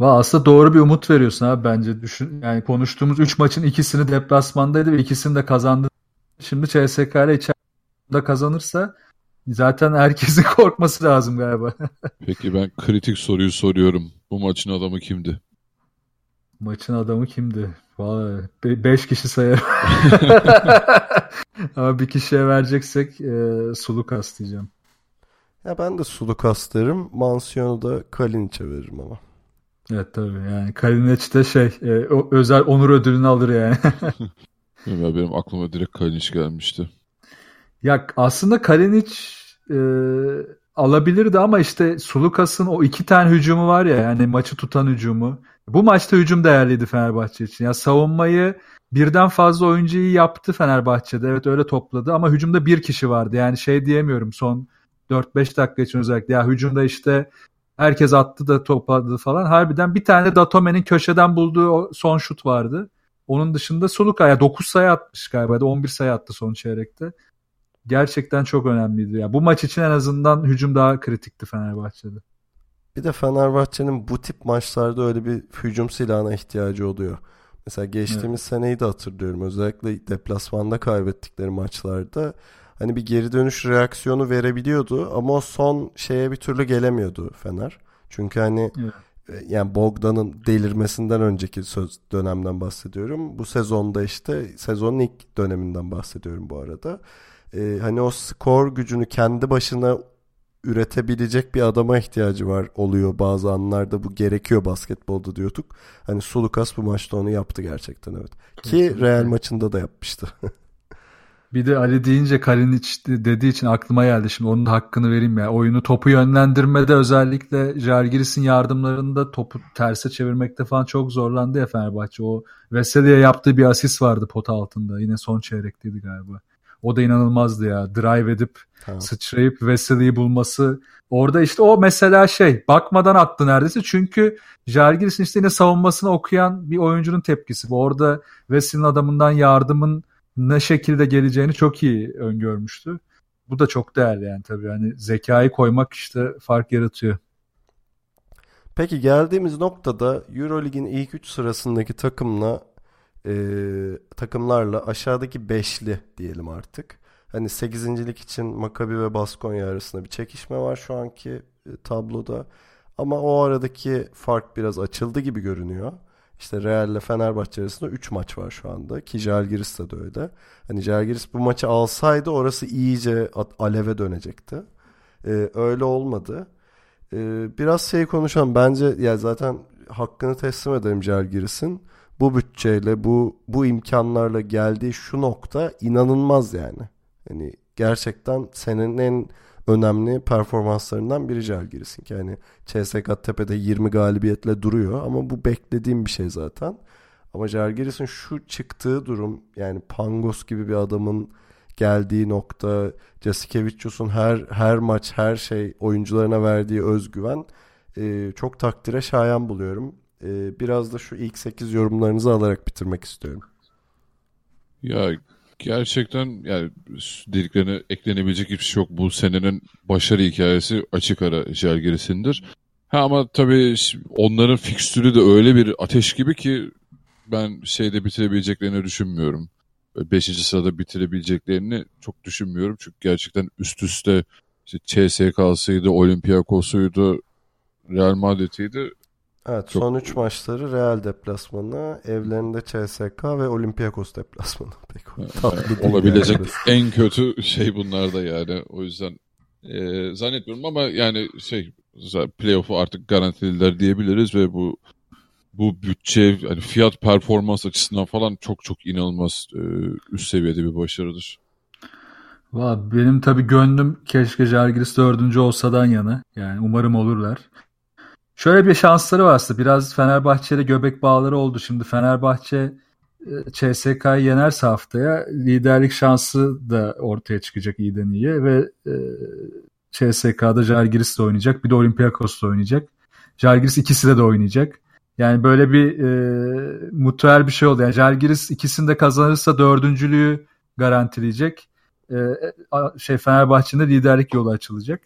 Valla aslında doğru bir umut veriyorsun abi bence. Düşün, yani konuştuğumuz üç maçın ikisini deplasmandaydı ve ikisini de kazandı. Şimdi C S K A ile içeride kazanırsa zaten herkesin korkması lazım galiba. Peki ben kritik soruyu soruyorum. Bu maçın adamı kimdi? Maçın adamı kimdi? Valla be- beş kişi sayarım. Ama bir kişiye vereceksek e, Sulukas diyeceğim. Ya ben de Sulukas derim. Mansiyonu da Kalinic'e veririm ama. Evet tabii yani Kalinic de şey e, o, özel onur ödülünü alır yani. Ya benim aklıma direkt Kalinic gelmişti. Ya aslında Kalinic e, alabilirdi ama işte Sulukas'ın o iki tane hücumu var ya, yani maçı tutan hücumu. Bu maçta hücum değerliydi Fenerbahçe için. Ya savunmayı birden fazla oyuncuyu yaptı Fenerbahçe'de. Evet öyle topladı ama hücumda bir kişi vardı. Yani şey diyemiyorum son dört beş dakika için özellikle. Ya hücumda işte herkes attı da topladı falan. Harbiden bir tane Datome'nin köşeden bulduğu son şut vardı. Onun dışında Sulukaya dokuz sayı atmış galiba. on bir sayı attı son çeyrekte. Gerçekten çok önemliydi. Yani bu maç için en azından hücum daha kritikti Fenerbahçe'de. Bir de Fenerbahçe'nin bu tip maçlarda öyle bir hücum silahına ihtiyacı oluyor. Mesela geçtiğimiz evet. seneyi de hatırlıyorum. Özellikle deplasmanda kaybettikleri maçlarda hani bir geri dönüş reaksiyonu verebiliyordu ama o son şeye bir türlü gelemiyordu Fener. Çünkü hani evet. yani Bogdan'ın delirmesinden önceki söz dönemden bahsediyorum. Bu sezonda işte sezonun ilk döneminden bahsediyorum bu arada. Ee, hani o skor gücünü kendi başına üretebilecek bir adama ihtiyacı var oluyor bazı anlarda, bu gerekiyor basketbolda diyorduk. Hani Sulukas bu maçta onu yaptı gerçekten evet. Ki Real maçında da yapmıştı. Bir de Ali deyince Kalinic dediği için aklıma geldi, şimdi onun da hakkını vereyim ya. Oyunu topu yönlendirmede özellikle Zalgiris'in yardımlarında topu terse çevirmekte falan çok zorlandı ya Fenerbahçe. O Veselý'ye yaptığı bir asist vardı pota altında, yine son çeyrekteydi galiba. O da inanılmazdı ya. Drive edip tamam. sıçrayıp Veselý'yi bulması. Orada işte o mesela şey bakmadan attı neredeyse. Çünkü Zalgiris'in işte yine savunmasını okuyan bir oyuncunun tepkisi. Orada Veselý'nin adamından yardımın ne şekilde geleceğini çok iyi öngörmüştü. Bu da çok değerli yani tabii. Yani zekayı koymak işte fark yaratıyor. Peki geldiğimiz noktada Eurolig'in ilk üç sırasındaki takımla Ee, takımlarla aşağıdaki beşli diyelim artık. Hani sekizincilik için Maccabi ve Baskonya arasında bir çekişme var şu anki e, tabloda. Ama o aradaki fark biraz açıldı gibi görünüyor. İşte Real ile Fenerbahçe arasında üç maç var şu anda. Ki Zalgiris de öyle. Hani Zalgiris bu maçı alsaydı orası iyice aleve dönecekti. Ee, öyle olmadı. Ee, biraz şey konuşalım. Bence ya zaten hakkını teslim edelim Zalgiris'in. Bu bütçeyle, bu bu imkanlarla geldiği şu nokta inanılmaz yani. Hani gerçekten senenin en önemli performanslarından biri Zalgiris'in ki hani C S K A tepede yirmi galibiyetle duruyor ama bu beklediğim bir şey zaten. Ama Zalgiris'in şu çıktığı durum, yani Pangos gibi bir adamın geldiği nokta, Jasikevičius'un her her maç her şey oyuncularına verdiği özgüven e, çok takdire şayan buluyorum. Biraz da şu ilk sekiz yorumlarınızı alarak bitirmek istiyorum. Ya gerçekten yani dediklerine eklenebilecek hiçbir şey yok. Bu senenin başarı hikayesi açık ara Zalgiris'indir. Ha ama tabii onların fikstürü de öyle bir ateş gibi ki ben şeyde bitirebileceklerini düşünmüyorum. beşinci sırada bitirebileceklerini çok düşünmüyorum. Çünkü gerçekten üst üste işte C S K A'sıydı, Olympiakos'uydu, Real Madrid'iydi. Evet, çok... son üç maçları Real deplasmanı, evlerinde C S K ve Olympiakos deplasmanı. Pek tatlı değil olabilecek yani. En kötü şey bunlar da yani. O yüzden e, zannetmiyorum ama yani şey playoff'u artık garantilediler diyebiliriz ve bu bu bütçe hani fiyat performans açısından falan çok çok inanılmaz e, üst seviyede bir başarıdır. Vallahi benim tabii gönlüm keşke Zalgiris dördüncü olsadan yana. Yani umarım olurlar. Şöyle bir şansları var aslında. Biraz Fenerbahçe'de göbek bağları oldu. Şimdi Fenerbahçe C S K A'yı yenerse haftaya liderlik şansı da ortaya çıkacak iyiden iyiye ve e, C S K A'da Zalgiris de oynayacak. Bir de Olympiakos da oynayacak. Zalgiris ikisi de de oynayacak. Yani böyle bir e, mutuel bir şey oldu. Yani Zalgiris ikisini de kazanırsa dördüncülüğü garantileyecek. E, şey Fenerbahçe'nin de liderlik yolu açılacak.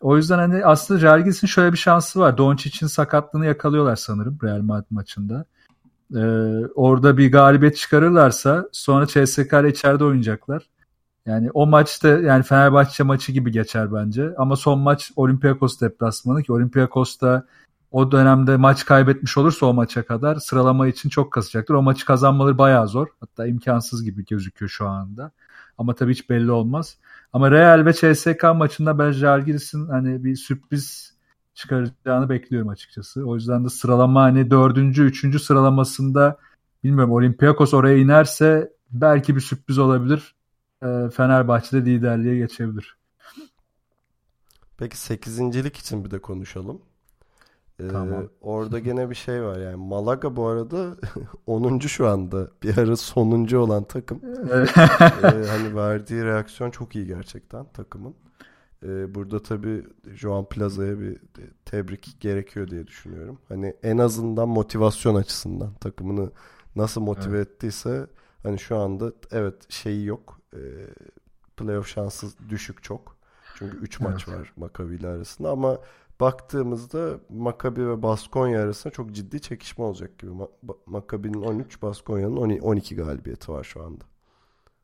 O yüzden hani aslında Zalgiris'in şöyle bir şansı var. Doncic'in sakatlığını yakalıyorlar sanırım Real Madrid maçında. Ee, orada bir galibiyet çıkarırlarsa sonra C S K A ile içeride oynayacaklar. Yani o maçta yani Fenerbahçe maçı gibi geçer bence. Ama son maç Olympiakos deplasmanı ki Olympiakos'ta o dönemde maç kaybetmiş olursa o maça kadar sıralama için çok kasacaktır. O maçı kazanmaları bayağı zor. Hatta imkansız gibi gözüküyor şu anda. Ama tabii hiç belli olmaz. Ama Real ve C S K maçında ben Zalgiris'in hani bir sürpriz çıkaracağını bekliyorum açıkçası. O yüzden de sıralama hani dördüncü, üçüncü sıralamasında bilmiyorum Olympiakos oraya inerse belki bir sürpriz olabilir. Fenerbahçe'de liderliğe geçebilir. Peki sekizincilik için bir de konuşalım. Ee, tamam. Orada gene bir şey var yani. Malaga bu arada onuncu şu anda. Bir ara sonuncu olan takım. ee, hani verdiği reaksiyon çok iyi gerçekten takımın. Ee, burada tabii Joan Plaza'ya bir tebrik gerekiyor diye düşünüyorum. Hani en azından motivasyon açısından takımını nasıl motive evet. ettiyse hani şu anda evet şeyi yok. E, playoff şansı düşük çok. Çünkü üç evet. maç var Maccabi ile arasında ama baktığımızda Maccabi ve Baskonya arasında çok ciddi çekişme olacak gibi. Maccabi'nin on üç, Baskonya'nın on iki galibiyeti var şu anda.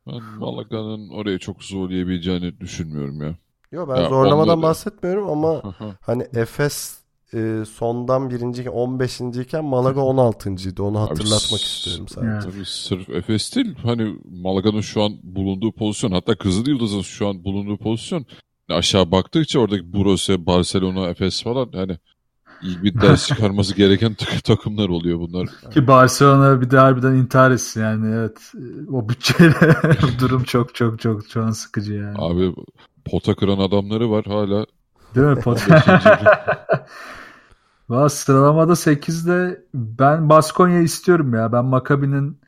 Ben Malaga'nın oraya çok zorlayabileceğini düşünmüyorum ya. Yok ben ya zorlamadan onları... bahsetmiyorum ama hani Efes e, sondan birinci, on beşinci iken Malaga on altıncıydı. Onu hatırlatmak Abi, istiyorum sadece. Tabii sırf Efes değil. Hani Malaga'nın şu an bulunduğu pozisyon, hatta Kızılyıldız'ın şu an bulunduğu pozisyon aşağı baktıkça oradaki Burası, Barcelona, Efes falan hani iyi bir ders çıkarması gereken takımlar oluyor bunlar. Ki Barcelona bir de harbiden intihar etsin yani evet. O bütçeyle durum çok çok çok şu an sıkıcı yani. Abi pota kıran adamları var hala. Değil mi pota? Valla sıralamada sekizde ben Baskonya istiyorum ya. Ben Maccabi'nin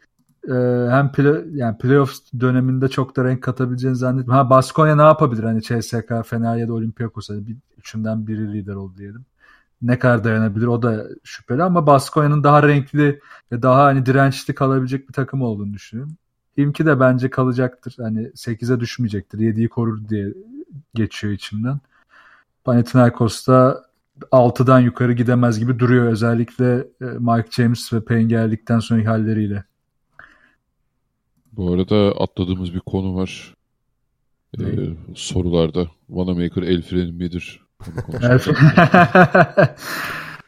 hem play, yani playoff döneminde çok da renk katabileceğini zannetmiyorum. Ha Baskonya ne yapabilir hani C S K A, Fener ya da Olympiakos hani bir, üçünden biri lider oldu diyelim. Ne kadar dayanabilir o da şüpheli ama Baskonya'nın daha renkli ve daha hani dirençli kalabilecek bir takım olduğunu düşünüyorum. İmki de bence kalacaktır. Hani sekize düşmeyecektir. yediyi korur diye geçiyor içimden. Panathinaikos'ta altıdan yukarı gidemez gibi duruyor özellikle Mike James ve Payne geldikten sonra halleriyle. Bu arada atladığımız bir konu var ee, sorularda. Wanamaker el freni midir?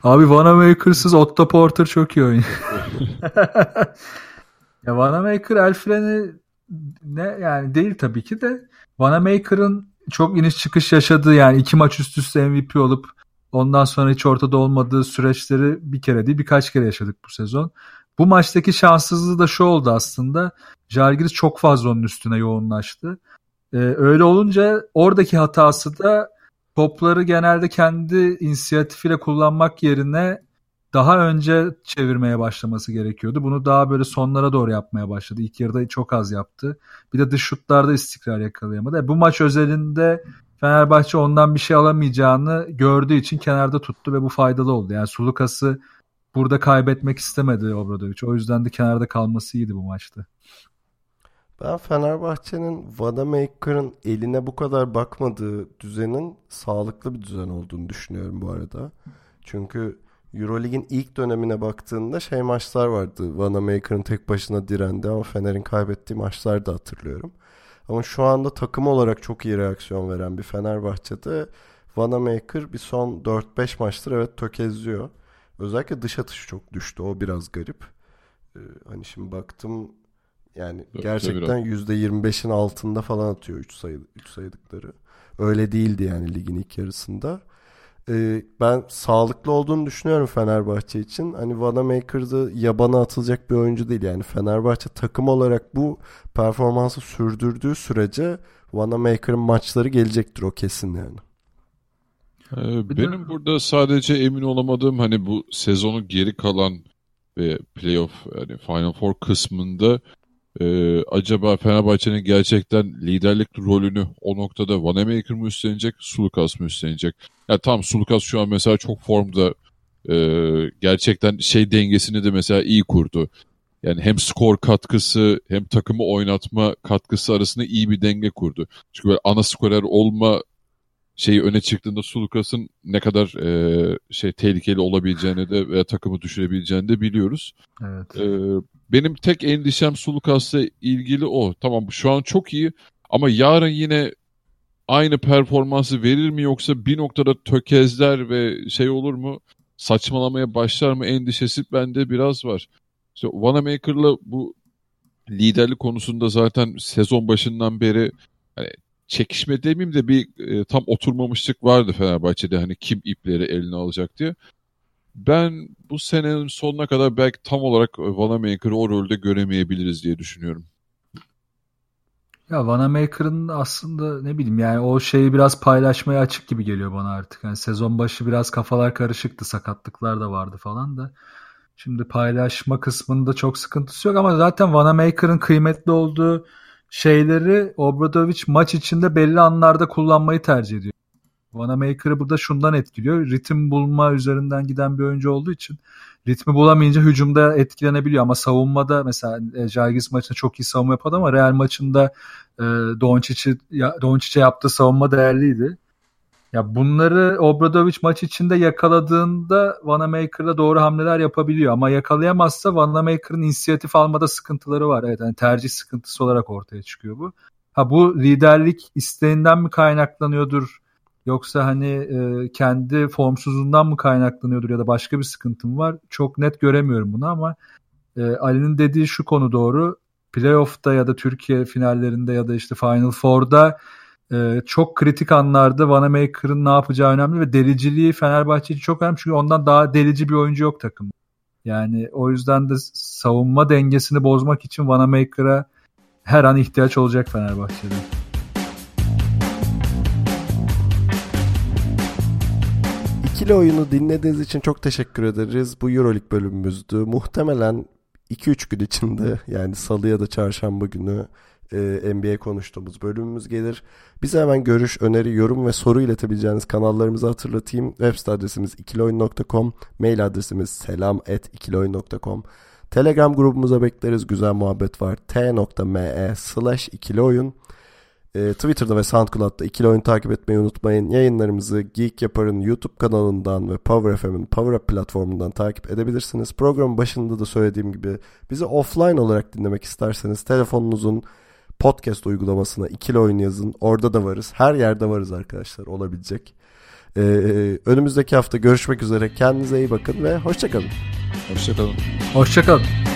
Abi Wanamaker'sız Otto Porter çok iyi oynuyor. Ya Wanamaker el freni ne yani değil tabii ki de Wanamaker'ın çok iniş çıkış yaşadığı yani iki maç üst üste M V P olup ondan sonra hiç ortada olmadığı süreçleri bir kere değil birkaç kere yaşadık bu sezon. Bu maçtaki şanssızlığı da şu oldu aslında. Zalgiris çok fazla onun üstüne yoğunlaştı. Ee, öyle olunca oradaki hatası da topları genelde kendi inisiyatifiyle kullanmak yerine daha önce çevirmeye başlaması gerekiyordu. Bunu daha böyle sonlara doğru yapmaya başladı. İlk yarıda çok az yaptı. Bir de dış şutlarda istikrar yakalayamadı. Bu maç özelinde Fenerbahçe ondan bir şey alamayacağını gördüğü için kenarda tuttu ve bu faydalı oldu. Yani Sulukas'ı burada kaybetmek istemedi Obradovic. O yüzden de kenarda kalması iyiydi bu maçta. Ben Fenerbahçe'nin Wanamaker'ın eline bu kadar bakmadığı düzenin sağlıklı bir düzen olduğunu düşünüyorum bu arada. Çünkü Euroleague'in ilk dönemine baktığında şey maçlar vardı. Wanamaker'ın tek başına direndi ama Fener'in kaybettiği maçlar da hatırlıyorum. Ama şu anda takım olarak çok iyi reaksiyon veren bir Fenerbahçe'de Wanamaker bir son dört beş maçtır evet tökezliyor. Özellikle dış atışı çok düştü. O biraz garip. Ee, hani şimdi baktım yani dört gerçekten yüzde yirmi beşin altında falan atıyor üç sayı, üç sayılıkları. Öyle değildi yani ligin ilk yarısında. Ee, ben sağlıklı olduğunu düşünüyorum Fenerbahçe için. Hani Wanamaker'da yabana atılacak bir oyuncu değil. Yani Fenerbahçe takım olarak bu performansı sürdürdüğü sürece Wanamaker'ın maçları gelecektir o kesin yani. Benim burada sadece emin olamadığım hani bu sezonun geri kalan ve playoff yani Final Four kısmında e, acaba Fenerbahçe'nin gerçekten liderlik rolünü o noktada Wanamaker mı üstlenecek, Sulukas mı üstlenecek? Ya yani tam Sulukas şu an mesela çok formda e, gerçekten şey dengesini de mesela iyi kurdu. Yani hem skor katkısı hem takımı oynatma katkısı arasında iyi bir denge kurdu. Çünkü böyle ana skorer olma şeyi öne çıktığında Sulukas'ın ne kadar e, şey tehlikeli olabileceğini de veya takımı düşürebileceğini de biliyoruz. Evet. E, benim tek endişem Sulukas'la ilgili o. Tamam, şu an çok iyi ama yarın yine aynı performansı verir mi, yoksa bir noktada tökezler ve şey olur mu, saçmalamaya başlar mı endişesi bende biraz var. İşte Wanamaker'la bu liderlik konusunda zaten sezon başından beri hani çekişme demeyeyim de bir e, tam oturmamışlık vardı Fenerbahçe'de, hani kim ipleri eline alacak diye. Ben bu senenin sonuna kadar belki tam olarak Wanamaker'ı o rolde göremeyebiliriz diye düşünüyorum. Ya Wanamaker'ın aslında ne bileyim yani o şeyi biraz paylaşmaya açık gibi geliyor bana artık. Yani sezon başı biraz kafalar karışıktı, sakatlıklar da vardı falan da. Şimdi paylaşma kısmında çok sıkıntısı yok ama zaten Wanamaker'ın kıymetli olduğu şeyleri Obradovic maç içinde belli anlarda kullanmayı tercih ediyor. Wanamaker'ı burada şundan etkiliyor. Ritim bulma üzerinden giden bir oyuncu olduğu için ritmi bulamayınca hücumda etkilenebiliyor ama savunmada mesela Zalgiris maçında çok iyi savunma yapadı ama Real maçında e, Doncic'e Doncic'e yaptığı savunma değerliydi. Ya bunları Obradovic maç içinde yakaladığında Wanamaker'la doğru hamleler yapabiliyor ama yakalayamazsa Wanamaker'ın inisiyatif almada sıkıntıları var. Evet, yani tercih sıkıntısı olarak ortaya çıkıyor bu. Ha bu liderlik isteğinden mi kaynaklanıyordur? Yoksa hani e, kendi formsuzluğundan mı kaynaklanıyordur ya da başka bir sıkıntım var? Çok net göremiyorum bunu ama e, Ali'nin dediği şu konu doğru. Playoff'ta ya da Türkiye finallerinde ya da işte Final Four'da e, çok kritik anlarda Wanamaker'ın ne yapacağı önemli ve deliciliği Fenerbahçe için çok önemli. Çünkü ondan daha delici bir oyuncu yok takımda. Yani o yüzden de savunma dengesini bozmak için Wanamaker'a her an ihtiyaç olacak Fenerbahçe'de. İkili oyunu dinlediğiniz için çok teşekkür ederiz. Bu EuroLeague bölümümüzdü. Muhtemelen iki üç gün içinde, yani salı ya da çarşamba günü N B A konuştuğumuz bölümümüz gelir. Bize hemen görüş, öneri, yorum ve soru iletebileceğiniz kanallarımızı hatırlatayım. Web site adresimiz ikilioyun nokta com, mail adresimiz selam at ikilioyun nokta com. Telegram grubumuza bekleriz. Güzel muhabbet var. t nokta m e slash ikilioyun. Twitter'da ve SoundCloud'da ikili oyun takip etmeyi unutmayın. Yayınlarımızı Geek Yapar'ın YouTube kanalından ve Power F M'in Power Up platformundan takip edebilirsiniz. Programın başında da söylediğim gibi bizi offline olarak dinlemek isterseniz telefonunuzun podcast uygulamasına ikili oyun yazın. Orada da varız. Her yerde varız arkadaşlar, olabilecek. Ee, önümüzdeki hafta görüşmek üzere. Kendinize iyi bakın ve hoşçakalın. Hoşçakalın. Hoşçakalın.